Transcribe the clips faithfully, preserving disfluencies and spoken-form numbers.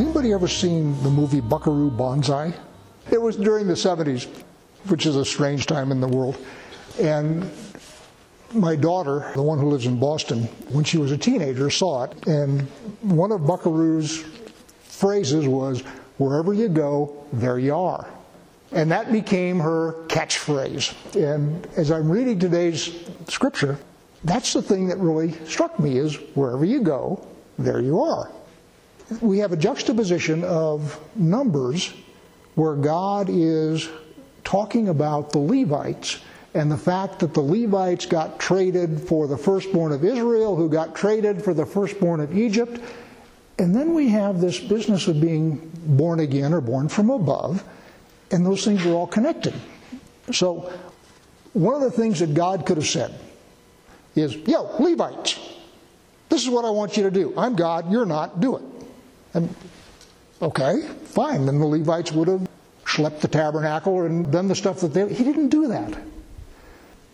Anybody ever seen the movie Buckaroo Banzai? It was during the seventies, which is a strange time in the world. And my daughter, the one who lives in Boston, when she was a teenager, saw it. And one of Buckaroo's phrases was, "Wherever you go, there you are." And that became her catchphrase. And as I'm reading today's scripture, that's the thing that really struck me, is wherever you go, there you are. We have a juxtaposition of Numbers where God is talking about the Levites and the fact that the Levites got traded for the firstborn of Israel, who got traded for the firstborn of Egypt. And then we have this business of being born again or born from above. And those things are all connected. So one of the things that God could have said is, yo, Levites, this is what I want you to do. I'm God, you're not, do it. And okay, fine. Then the Levites would have schlepped the tabernacle and done the stuff that they... He didn't do that.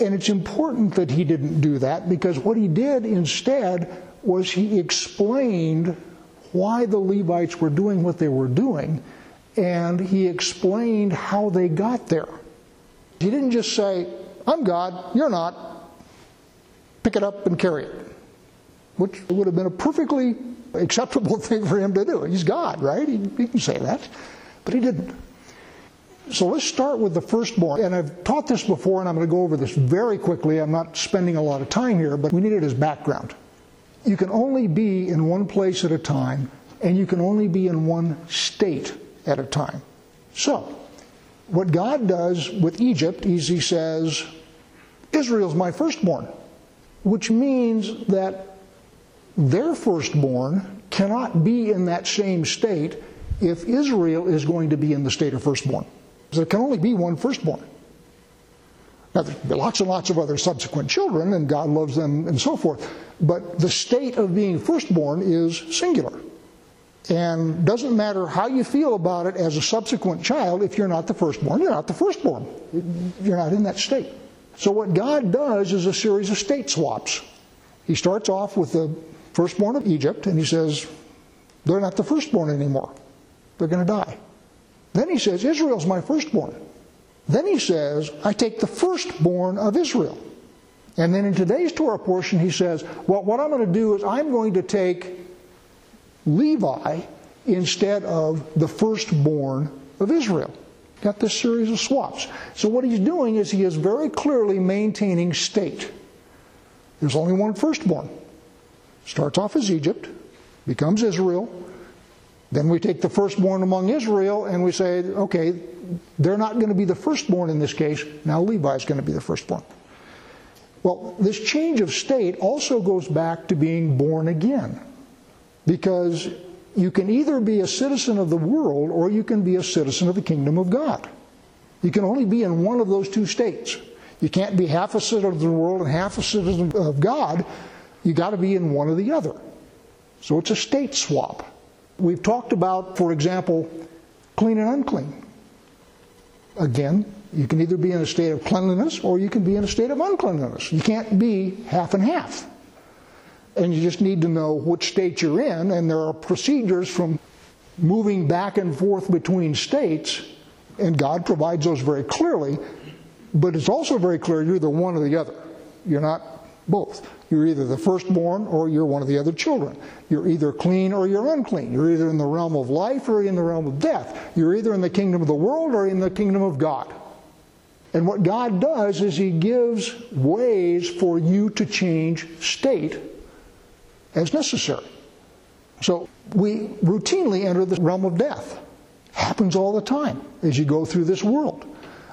And it's important that he didn't do that, because what he did instead was he explained why the Levites were doing what they were doing, and he explained how they got there. He didn't just say, I'm God, you're not, pick it up and carry it, which would have been a perfectly acceptable thing for him to do. He's God, right? He, he can say that, but he didn't. So let's start with the firstborn. And I've taught this before, and I'm going to go over this very quickly. I'm not spending a lot of time here, but we need it as background. You can only be in one place at a time, and you can only be in one state at a time. So, what God does with Egypt is he says, Israel's my firstborn, which means that their firstborn cannot be in that same state if Israel is going to be in the state of firstborn. So there can only be one firstborn. Now, there's lots and lots of other subsequent children, and God loves them and so forth, but the state of being firstborn is singular. And doesn't matter how you feel about it as a subsequent child, if you're not the firstborn, you're not the firstborn. You're not in that state. So what God does is a series of state swaps. He starts off with the firstborn of Egypt, and he says, they're not the firstborn anymore. They're going to die. Then he says, Israel's my firstborn. Then he says, I take the firstborn of Israel. And then in today's Torah portion, he says, well, what I'm going to do is I'm going to take Levi instead of the firstborn of Israel. Got this series of swaps. So what he's doing is he is very clearly maintaining state. There's only one firstborn. Starts off as Egypt, becomes Israel. Then we take the firstborn among Israel and we say, okay, they're not going to be the firstborn in this case. Now Levi's going to be the firstborn. Well, this change of state also goes back to being born again. Because you can either be a citizen of the world or you can be a citizen of the kingdom of God. You can only be in one of those two states. You can't be half a citizen of the world and half a citizen of God. You got to be in one or the other. So it's a state swap. We've talked about, for example, clean and unclean. Again, you can either be in a state of cleanliness or you can be in a state of uncleanliness. You can't be half and half. And you just need to know which state you're in, and there are procedures from moving back and forth between states, and God provides those very clearly, but it's also very clear you're either one or the other. You're not both. You're either the firstborn or you're one of the other children. You're either clean or you're unclean. You're either in the realm of life or in the realm of death. You're either in the kingdom of the world or in the kingdom of God. And what God does is he gives ways for you to change state as necessary. So we routinely enter the realm of death. Happens all the time as you go through this world.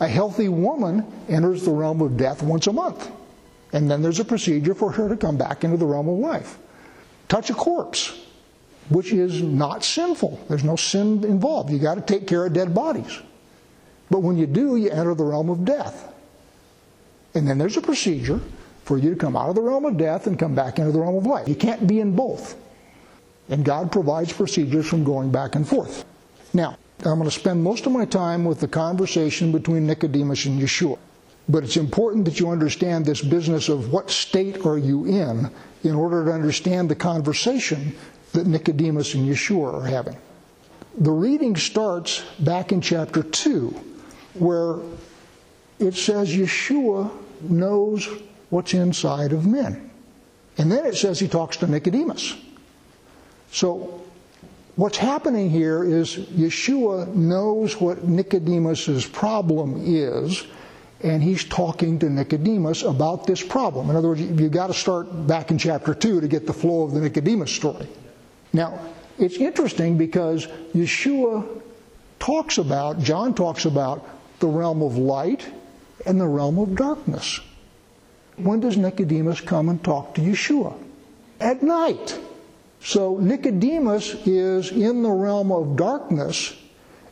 A healthy woman enters the realm of death once a month, and then there's a procedure for her to come back into the realm of life. Touch a corpse, which is not sinful. There's no sin involved. You got to take care of dead bodies. But when you do, you enter the realm of death. And then there's a procedure for you to come out of the realm of death and come back into the realm of life. You can't be in both. And God provides procedures from going back and forth. Now, I'm going to spend most of my time with the conversation between Nicodemus and Yeshua. But it's important that you understand this business of what state are you in, in order to understand the conversation that Nicodemus and Yeshua are having. The reading starts back in chapter two, where it says Yeshua knows what's inside of men. And then it says he talks to Nicodemus. So what's happening here is Yeshua knows what Nicodemus's problem is, and he's talking to Nicodemus about this problem. In other words, you've got to start back in chapter two to get the flow of the Nicodemus story. Now, it's interesting because Yeshua talks about, John talks about, the realm of light and the realm of darkness. When does Nicodemus come and talk to Yeshua? At night. So Nicodemus is in the realm of darkness,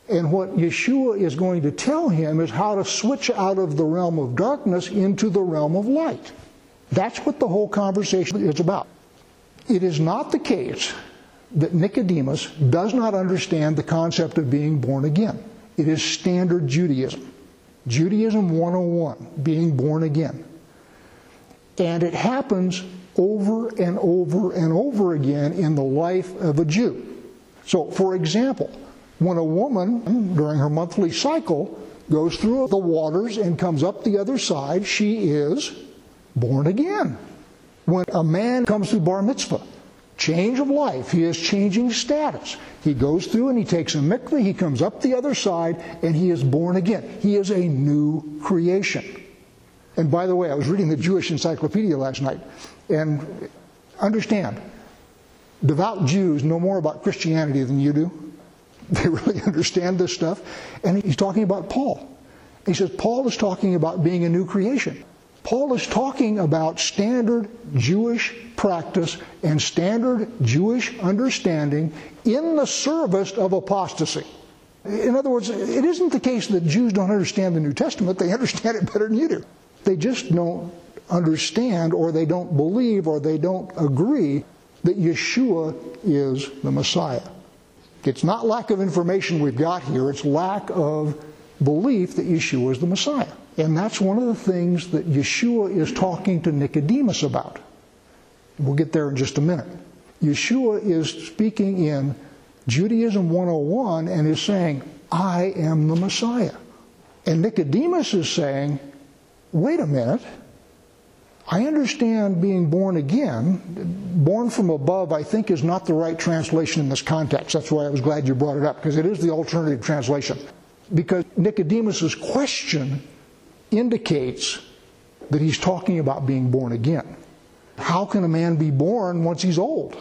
and what Yeshua is going to tell him is how to switch out of the realm of darkness into the realm of light. That's what the whole conversation is about. It is not the case that Nicodemus does not understand the concept of being born again. It is standard Judaism. Judaism one oh one, being born again. And it happens over and over and over again in the life of a Jew. So, for example, when a woman, during her monthly cycle, goes through the waters and comes up the other side, she is born again. When a man comes through bar mitzvah, change of life, he is changing status. He goes through and he takes a mikveh, he comes up the other side, and he is born again. He is a new creation. And by the way, I was reading the Jewish Encyclopedia last night, and understand, devout Jews know more about Christianity than you do. They really understand this stuff. And he's talking about Paul. He says, Paul is talking about being a new creation. Paul is talking about standard Jewish practice and standard Jewish understanding in the service of apostasy. In other words, it isn't the case that Jews don't understand the New Testament. They understand it better than you do. They just don't understand, or they don't believe, or they don't agree that Yeshua is the Messiah. It's not lack of information we've got here, it's lack of belief that Yeshua is the Messiah. And that's one of the things that Yeshua is talking to Nicodemus about. We'll get there in just a minute. Yeshua is speaking in Judaism one oh one and is saying, I am the Messiah. And Nicodemus is saying, wait a minute, I understand being born again. Born from above, I think, is not the right translation in this context. That's why I was glad you brought it up, because it is the alternative translation. Because Nicodemus's question indicates that he's talking about being born again. How can a man be born once he's old?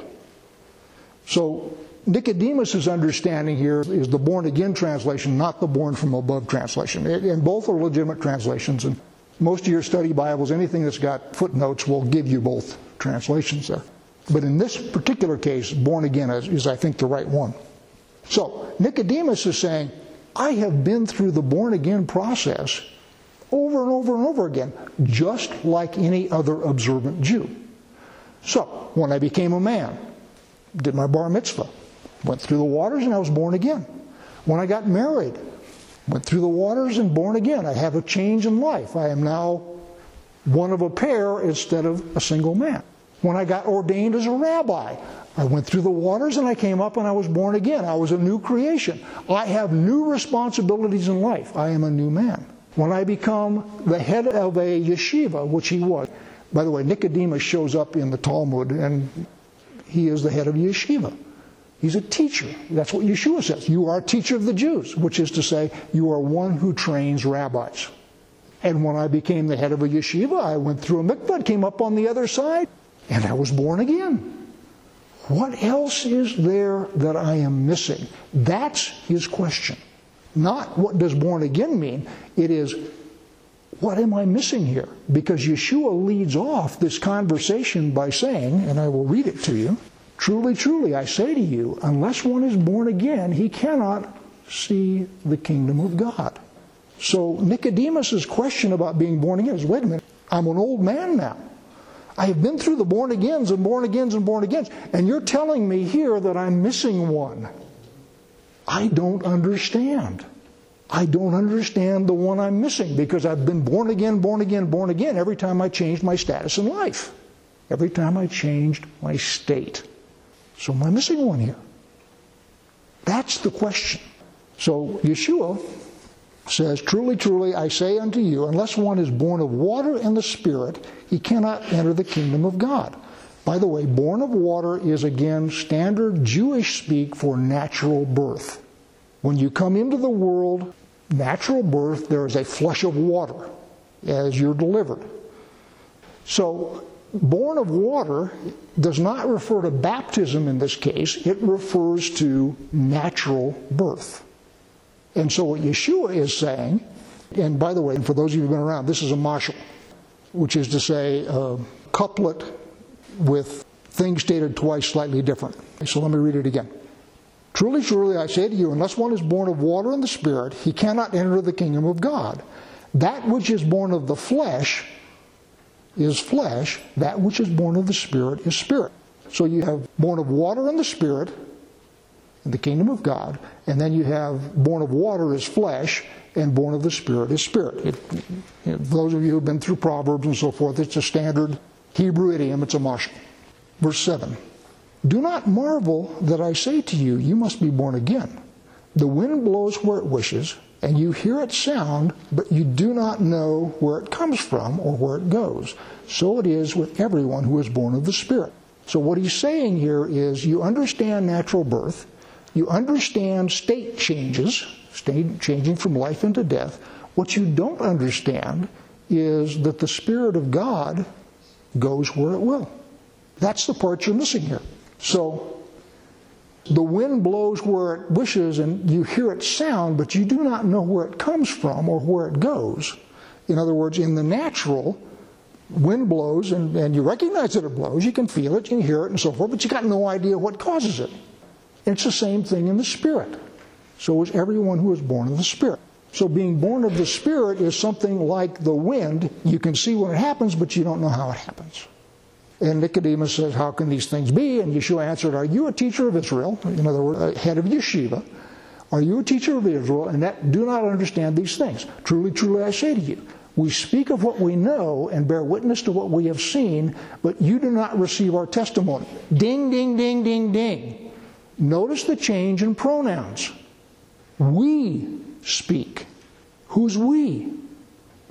So Nicodemus's understanding here is the born again translation, not the born from above translation. And both are legitimate translations. And most of your study Bibles, anything that's got footnotes, will give you both translations there. But in this particular case, born again is, is I think, the right one. So Nicodemus is saying, I have been through the born again process over and over and over again, just like any other observant Jew. So when I became a man, did my bar mitzvah, went through the waters, and I was born again. When I got married, went through the waters and born again. I have a change in life. I am now one of a pair instead of a single man. When I got ordained as a rabbi, I went through the waters and I came up and I was born again. I was a new creation. I have new responsibilities in life. I am a new man. When I become the head of a yeshiva, which he was. By the way, Nicodemus shows up in the Talmud, and he is the head of a yeshiva. He's a teacher. That's what Yeshua says. You are a teacher of the Jews, which is to say, you are one who trains rabbis. And when I became the head of a yeshiva, I went through a mikveh, came up on the other side, and I was born again. What else is there that I am missing? That's his question. Not what does born again mean. It is, what am I missing here? Because Yeshua leads off this conversation by saying, and I will read it to you, truly, truly, I say to you, unless one is born again, he cannot see the kingdom of God. So Nicodemus's question about being born again is, wait a minute, I'm an old man now. I have been through the born agains and born agains and born agains, and you're telling me here that I'm missing one. I don't understand. I don't understand the one I'm missing, because I've been born again, born again, born again every time I changed my status in life, every time I changed my state. So am I missing one here? That's the question. So Yeshua says, "Truly, truly, I say unto you, unless one is born of water and the Spirit, he cannot enter the kingdom of God." By the way, born of water is again standard Jewish speak for natural birth. When you come into the world, natural birth, there is a flush of water as you're delivered. So, born of water does not refer to baptism in this case. It refers to natural birth. And so what Yeshua is saying, and by the way, for those of you who've been around, this is a mashal, which is to say a couplet with things stated twice slightly different. So let me read it again. "Truly, truly, I say to you, unless one is born of water and the Spirit, he cannot enter the kingdom of God. That which is born of the flesh is flesh. That which is born of the Spirit is spirit." So you have born of water and the Spirit, in the kingdom of God, and then you have born of water is flesh, and born of the Spirit is spirit. It, it, those of you who have been through Proverbs and so forth, it's a standard Hebrew idiom, it's a mashal. Verse seven, "Do not marvel that I say to you, you must be born again. The wind blows where it wishes, and you hear its sound, but you do not know where it comes from or where it goes. So it is with everyone who is born of the Spirit." So what he's saying here is, you understand natural birth, you understand state changes, state changing from life into death. What you don't understand is that the Spirit of God goes where it will. That's the part you're missing here. So the wind blows where it wishes and you hear its sound, but you do not know where it comes from or where it goes. In other words, in the natural, wind blows and, and you recognize that it blows, you can feel it, you can hear it and so forth, but you got no idea what causes it. It's the same thing in the Spirit. So is everyone who is born of the Spirit. So being born of the Spirit is something like the wind. You can see when it happens, but you don't know how it happens. And Nicodemus says, "How can these things be?" And Yeshua answered, "Are you a teacher of Israel?" In other words, head of yeshiva. "Are you a teacher of Israel? And that do not understand these things. Truly, truly, I say to you, we speak of what we know and bear witness to what we have seen, but you do not receive our testimony." Ding, ding, ding, ding, ding. Notice the change in pronouns. We speak. Who's we?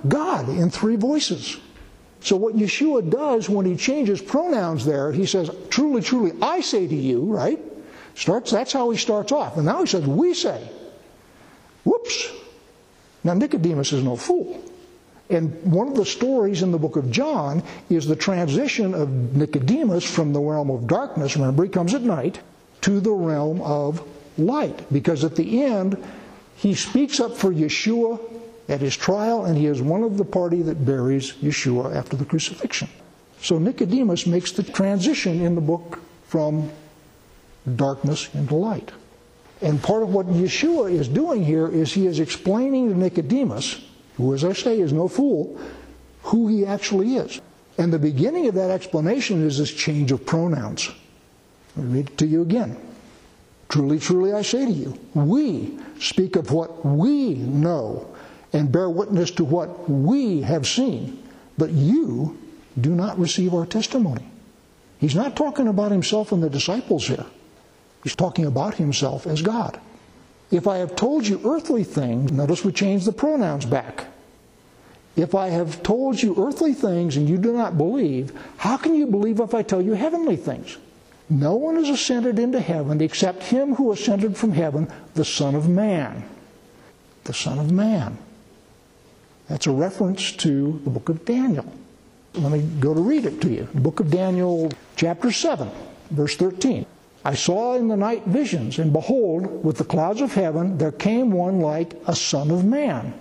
God in three voices. So what Yeshua does when he changes pronouns there, he says, "Truly, truly, I say to you," right? Starts. That's how he starts off. And now he says, "We say." Whoops. Now Nicodemus is no fool. And one of the stories in the Book of John is the transition of Nicodemus from the realm of darkness, remember he comes at night, to the realm of light. Because at the end, he speaks up for Yeshua at his trial, and he is one of the party that buries Yeshua after the crucifixion. So Nicodemus makes the transition in the book from darkness into light. And part of what Yeshua is doing here is he is explaining to Nicodemus, who, as I say, is no fool, who he actually is. And the beginning of that explanation is this change of pronouns. I read it to you again. "Truly, truly, I say to you, we speak of what we know and bear witness to what we have seen, but you do not receive our testimony." He's not talking about himself and the disciples here. He's talking about himself as God. "If I have told you earthly things," notice we change the pronouns back. "If I have told you earthly things and you do not believe, how can you believe if I tell you heavenly things? No one has ascended into heaven except him who ascended from heaven, the Son of Man." The Son of Man. That's a reference to the Book of Daniel. Let me go to read it to you. Book of Daniel, chapter seven, verse thirteen. "I saw in the night visions, and behold, with the clouds of heaven there came one like a son of man.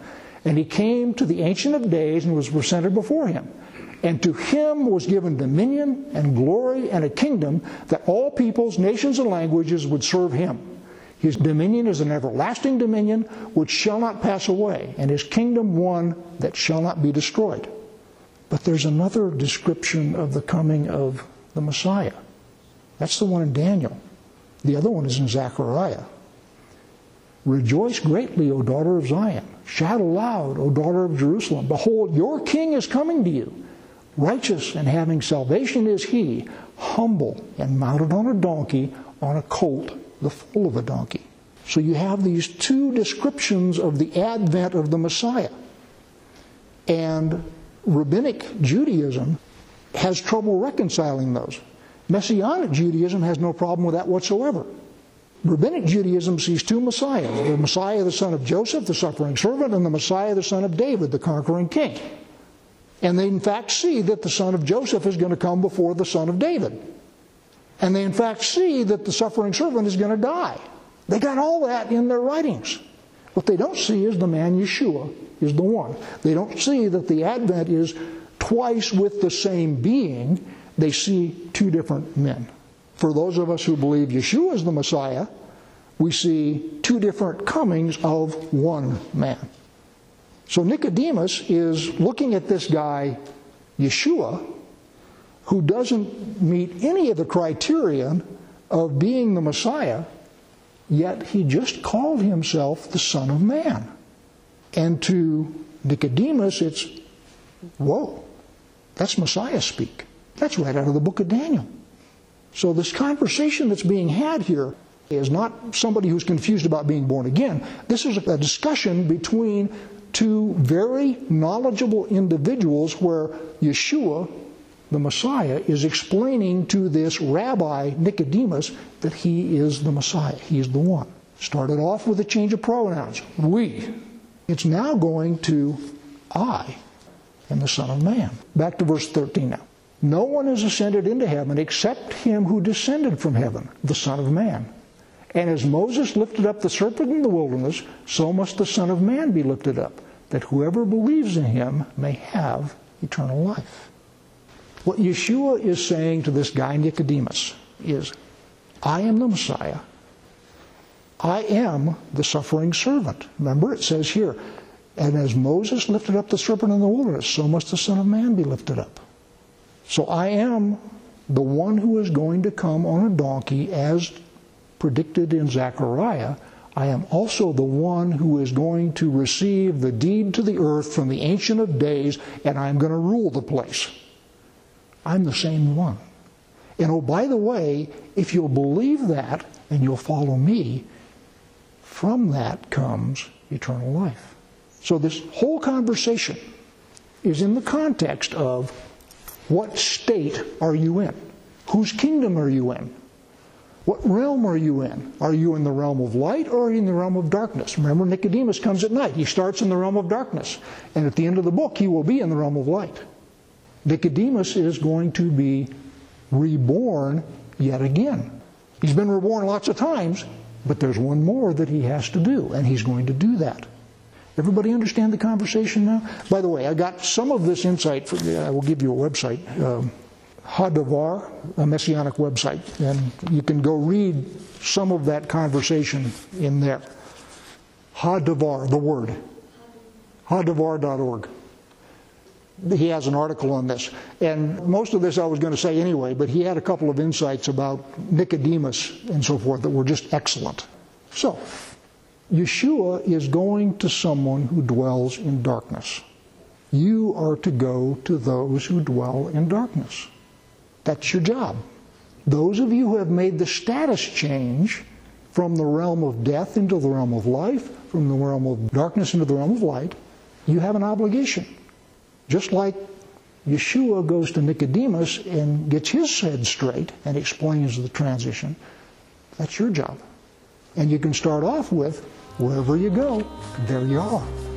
And he came to the Ancient of Days and was presented before him. And to him was given dominion and glory and a kingdom that all peoples, nations, and languages would serve him. His dominion is an everlasting dominion which shall not pass away, and his kingdom one that shall not be destroyed." But there's another description of the coming of the Messiah. That's the one in Daniel. The other one is in Zechariah. "Rejoice greatly, O daughter of Zion. Shout aloud, O daughter of Jerusalem. Behold, your king is coming to you. Righteous and having salvation is he, humble and mounted on a donkey, on a colt, the foal of a donkey." So you have these two descriptions of the advent of the Messiah. And Rabbinic Judaism has trouble reconciling those. Messianic Judaism has no problem with that whatsoever. Rabbinic Judaism sees two Messiahs, the Messiah, the son of Joseph, the suffering servant, and the Messiah, the son of David, the conquering king. And they in fact see that the son of Joseph is going to come before the son of David. And they in fact see that the suffering servant is going to die. They got all that in their writings. What they don't see is the man Yeshua is the one. They don't see that the advent is twice with the same being. They see two different men. For those of us who believe Yeshua is the Messiah, we see two different comings of one man. So Nicodemus is looking at this guy, Yeshua, who doesn't meet any of the criterion of being the Messiah, yet he just called himself the Son of Man. And to Nicodemus, it's, whoa, that's Messiah speak. That's right out of the book of Daniel. So this conversation that's being had here is not somebody who's confused about being born again. This is a discussion between two very knowledgeable individuals where Yeshua, the Messiah, is explaining to this rabbi, Nicodemus, that he is the Messiah. He is the one. Started off with a change of pronouns. We. It's now going to I and the Son of Man. Back to verse thirteen now. No one has ascended into heaven except him who descended from heaven, the Son of Man. And as Moses lifted up the serpent in the wilderness, so must the Son of Man be lifted up, that whoever believes in him may have eternal life. What Yeshua is saying to this guy Nicodemus is, I am the Messiah. I am the suffering servant. Remember, it says here, and as Moses lifted up the serpent in the wilderness, so must the Son of Man be lifted up. So I am the one who is going to come on a donkey as predicted in Zechariah. I am also the one who is going to receive the deed to the earth from the Ancient of Days, and I'm going to rule the place. I'm the same one. And oh, by the way, if you'll believe that and you'll follow me, from that comes eternal life. So this whole conversation is in the context of, what state are you in? Whose kingdom are you in? What realm are you in? Are you in the realm of light or are you in the realm of darkness? Remember, Nicodemus comes at night. He starts in the realm of darkness. And at the end of the book, he will be in the realm of light. Nicodemus is going to be reborn yet again. He's been reborn lots of times, but there's one more that he has to do, and he's going to do that. Everybody understand the conversation now? By the way, I got some of this insight from, I will give you a website, um, Hadavar, a Messianic website, and you can go read some of that conversation in there. Hadavar, the word, hadavar dot org. He has an article on this, and most of this I was going to say anyway, but he had a couple of insights about Nicodemus and so forth that were just excellent. So, Yeshua is going to someone who dwells in darkness. You are to go to those who dwell in darkness. That's your job. Those of you who have made the status change from the realm of death into the realm of life, from the realm of darkness into the realm of light, you have an obligation. Just like Yeshua goes to Nicodemus and gets his head straight and explains the transition, that's your job. And you can start off with, wherever you go, there you are.